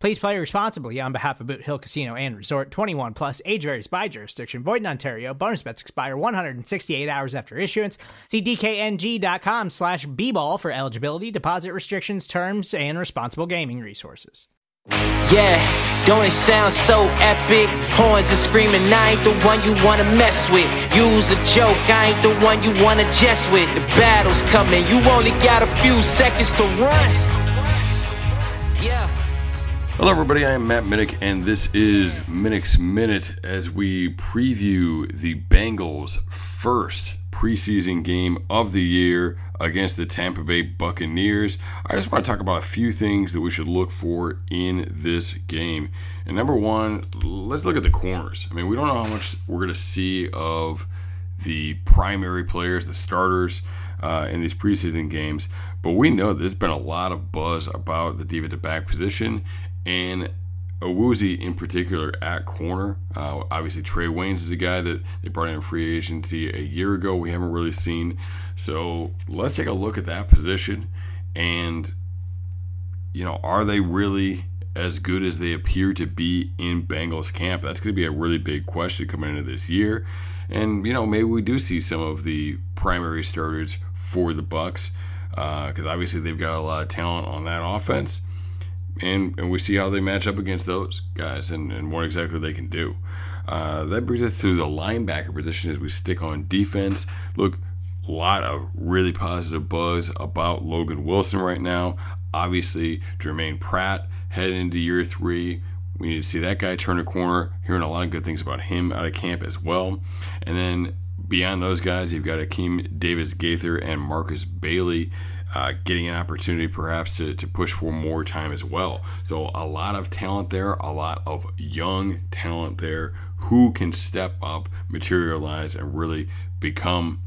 Please play responsibly on behalf of Boot Hill Casino and Resort. 21 plus, age varies by jurisdiction, void in Ontario. Bonus bets expire 168 hours after issuance. See DKNG.com/bball for eligibility, deposit restrictions, terms, and responsible gaming resources. Yeah, don't it sound so epic? Horns are screaming, I ain't the one you wanna mess with. Use a joke, I ain't the one you wanna jest with. The battle's coming, you only got a few seconds to run. Hello everybody, I am Matt Minnick, and this is Minnick's Minute as we preview the Bengals' first preseason game of the year against the Tampa Bay Buccaneers. I just want to talk about a few things that we should look for in this game. And number one, let's look at the corners. I mean, we don't know how much we're going to see of the primary players, the starters, in these preseason games, but we know there's been a lot of buzz about the defensive back position, and Owuizie in particular at corner. Obviously, Trey Waynes is a guy that they brought in free agency a year ago. We haven't really seen. So let's take a look at that position. And, you know, are they really as good as they appear to be in Bengals camp? That's going to be a really big question coming into this year. And, you know, maybe we do see some of the primary starters for the Bucs, because obviously they've got a lot of talent on that offense. And we see how they match up against those guys and what exactly they can do. That brings us to the linebacker position as we stick on defense. Look, a lot of really positive buzz about Logan Wilson right now. Obviously, Jermaine Pratt heading into year three. We need to see that guy turn a corner. Hearing a lot of good things about him out of camp as well. And then beyond those guys, you've got Akeem Davis-Gaither and Marcus Bailey getting an opportunity perhaps to push for more time as well. So a lot of talent there, a lot of young talent there who can step up, materialize, and really become,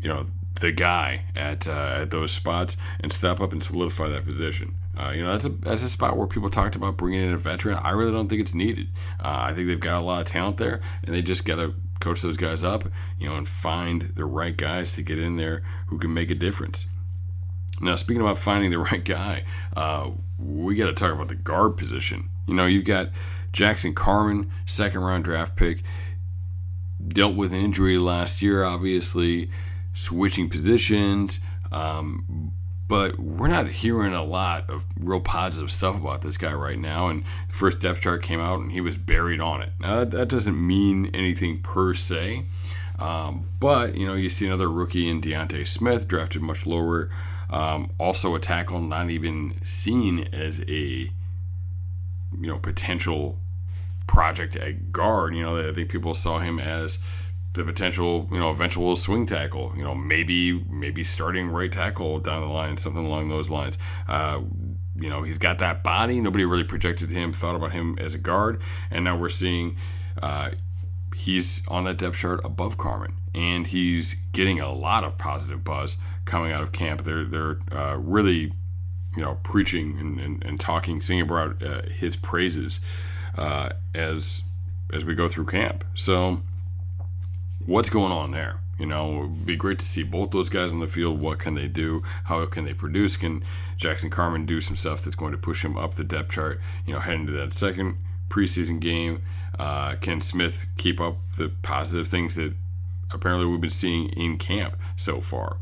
you know, the guy at those spots and step up and solidify that position. That's a spot where people talked about bringing in a veteran. I really don't think it's needed. I think they've got a lot of talent there, and they just got to coach those guys up, you know, and find the right guys to get in there who can make a difference. Now, speaking about finding the right guy, we got to talk about the guard position. You know, you've got Jackson Carman, second-round draft pick, dealt with an injury last year, obviously, switching positions, but we're not hearing a lot of real positive stuff about this guy right now. And the first depth chart came out, and he was buried on it. Now, that doesn't mean anything per se. But, you know, you see another rookie in Deontay Smith, drafted much lower. Also a tackle not even seen as a, you know, potential project at guard. You know, I think people saw him as the potential, you know, eventual swing tackle, you know, maybe starting right tackle down the line, something along those lines. You know, he's got that body. Nobody really projected him, thought about him as a guard. And now we're seeing he's on that depth chart above Carman, and he's getting a lot of positive buzz coming out of camp. They're really, you know, preaching and talking, singing about his praises as we go through camp. So what's going on there? You know, it'd be great to see both those guys on the field. What can they do? How can they produce? Can Jackson Carman do some stuff that's going to push him up the depth chart, you know, heading to that second preseason game? Can Smith keep up the positive things that apparently we've been seeing in camp so far?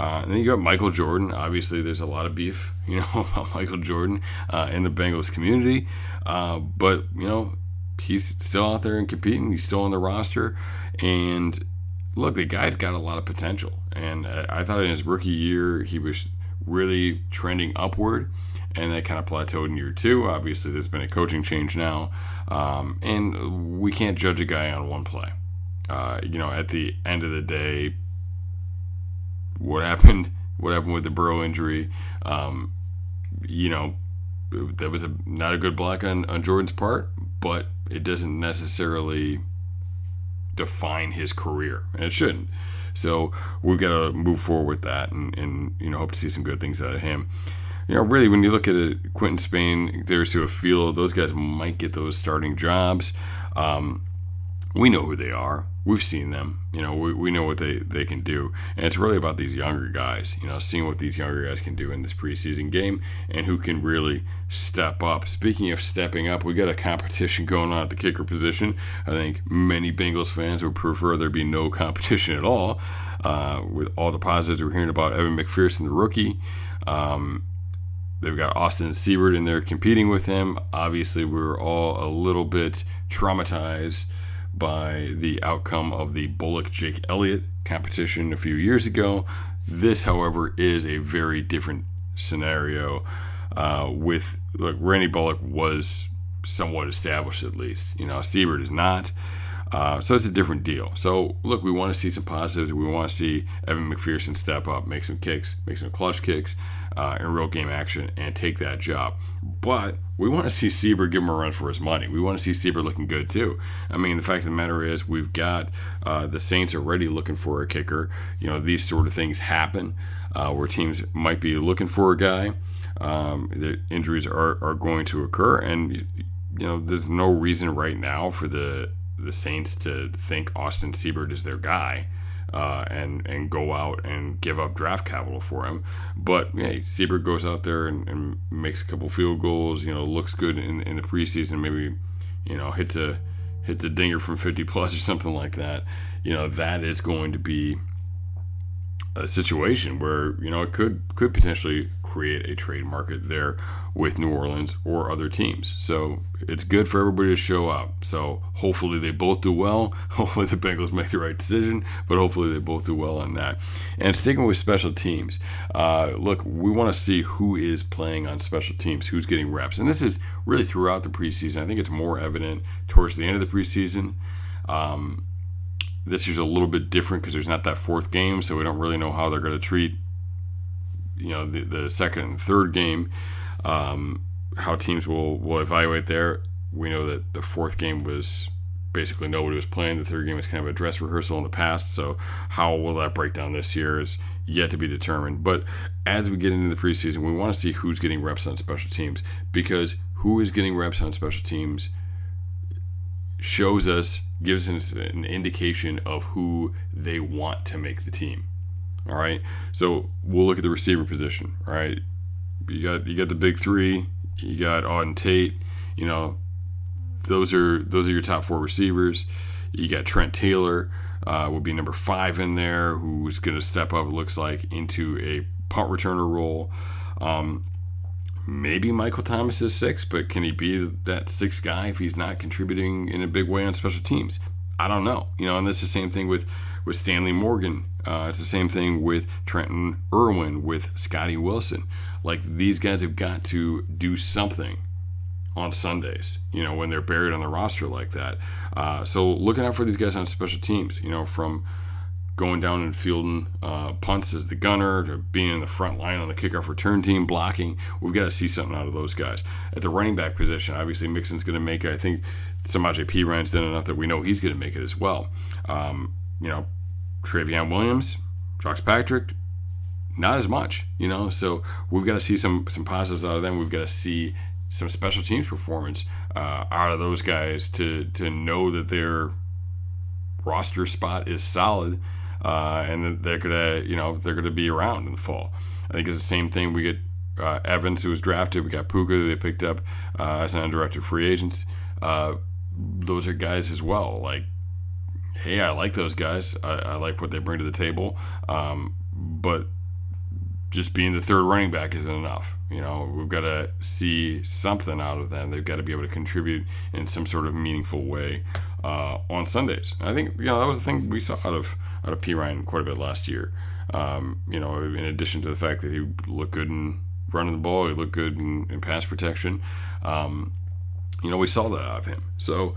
And then you got Michael Jordan. Obviously, there's a lot of beef, you know, about Michael Jordan in the Bengals community. But, you know, he's still out there and competing. He's still on the roster. And look, the guy's got a lot of potential. And I thought in his rookie year, he was really trending upward. And that kind of plateaued in year two. Obviously, there's been a coaching change now. And we can't judge a guy on one play. At the end of the day, what happened with the Burrow injury, that was not a good block on Jordan's part, but it doesn't necessarily define his career, and it shouldn't. So we've got to move forward with that and hope to see some good things out of him. Really, when you look at it, Quentin Spain, there's a feel, those guys might get those starting jobs. We know who they are. We've seen them. We know what they can do. And it's really about these younger guys, seeing what these younger guys can do in this preseason game and who can really step up. Speaking of stepping up, we got a competition going on at the kicker position. I think many Bengals fans would prefer there be no competition at all. With all the positives we're hearing about Evan McPherson, the rookie. They've got Austin Siebert in there competing with him. Obviously, we're all a little bit traumatized by the outcome of the Bullock-Jake Elliott competition a few years ago. This, however, is a very different scenario. Randy Bullock was somewhat established, at least. Siebert is not. So it's a different deal. So, look, we want to see some positives. We want to see Evan McPherson step up, make some kicks, make some clutch kicks in real game action, and take that job. But we want to see Siebert give him a run for his money. We want to see Siebert looking good, too. I mean, the fact of the matter is we've got the Saints already looking for a kicker. These sort of things happen where teams might be looking for a guy. The injuries are going to occur, and, there's no reason right now for the Saints to think Austin Siebert is their guy and go out and give up draft capital for him. But hey, Siebert goes out there and makes a couple field goals, looks good in the preseason, maybe, hits a dinger from 50 plus or something like that. That is going to be a situation where, it could potentially create a trade market there with New Orleans or other teams. So it's good for everybody to show up. So hopefully they both do well. Hopefully the Bengals make the right decision, but hopefully they both do well on that. And sticking with special teams, we want to see who is playing on special teams, who's getting reps. And this is really throughout the preseason. I think it's more evident towards the end of the preseason. This year's a little bit different because there's not that fourth game, so we don't really know how they're going to treat the second and third game, how teams will evaluate there. We know that the fourth game was basically nobody was playing. The third game was kind of a dress rehearsal in the past. So how will that break down this year is yet to be determined. But as we get into the preseason, we want to see who's getting reps on special teams, because who is getting reps on special teams gives us an indication of who they want to make the team. All right, so we'll look at the receiver position. All right, you got the big three. You got Auden Tate. Those are your top four receivers. You got Trent Taylor, will be number five in there, who's going to step up. It looks like into a punt returner role. Maybe Michael Thomas is six, but can he be that sixth guy if he's not contributing in a big way on special teams? I don't know. And that's the same thing with Stanley Morgan. It's the same thing with Trenton Irwin, with Scotty Wilson. These guys have got to do something on Sundays, when they're buried on the roster like that. So looking out for these guys on special teams, from going down and fielding punts as the gunner to being in the front line on the kickoff return team, blocking. We've got to see something out of those guys. At the running back position, obviously Mixon's going to make it. I think somebody P Ryan's done enough that we know he's going to make it as well. Travion Williams, Josh Patrick, not as much, so we've got to see some positives out of them. We've got to see some special teams performance out of those guys to know that their roster spot is solid and that they're gonna be around in the fall. I think it's the same thing. We get Evans, who was drafted. We got Puka, who they picked up as an undrafted free agent. Those are guys as well. Hey, I like those guys. I like what they bring to the table. But just being the third running back isn't enough. We've got to see something out of them. They've got to be able to contribute in some sort of meaningful way on Sundays. I think that was the thing we saw out of out of P Ryan quite a bit last year. You know, in addition to the fact that he looked good in running the ball, he looked good in pass protection. You know, we saw that out of him. So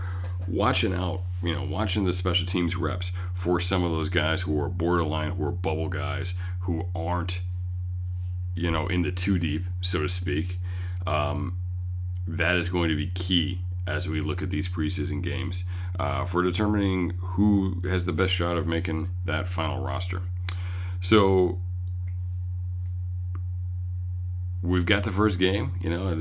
watching out, you know, watching the special teams reps for some of those guys who are borderline, who are bubble guys, who aren't, you know, in the too deep, so to speak, that is going to be key as we look at these preseason games for determining who has the best shot of making that final roster. So we've got the first game, you know,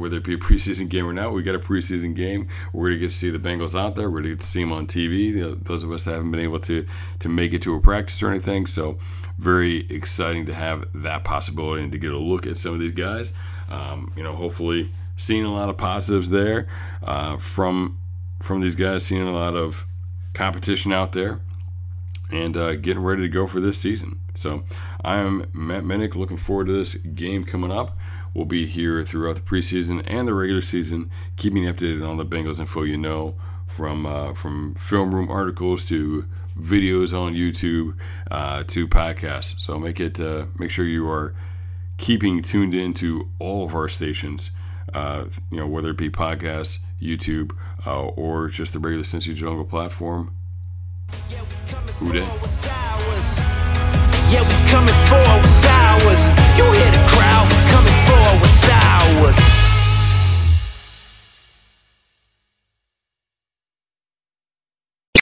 whether it be a preseason game or not, we've got a preseason game. We're going to get to see the Bengals out there. We're going to get to see them on TV, those of us that haven't been able to make it to a practice or anything. So very exciting to have that possibility and to get a look at some of these guys. You know, hopefully seeing a lot of positives there from these guys, seeing a lot of competition out there, and getting ready to go for this season. So I'm Matt Minnick, looking forward to this game coming up. We'll be here throughout the preseason and the regular season, keeping you updated on the Bengals info, you know, from film room articles to videos on YouTube to podcasts. So make sure you are keeping tuned into all of our stations, you know, whether it be podcasts, YouTube, or just the regular Cincy Jungle platform. Yeah, we coming for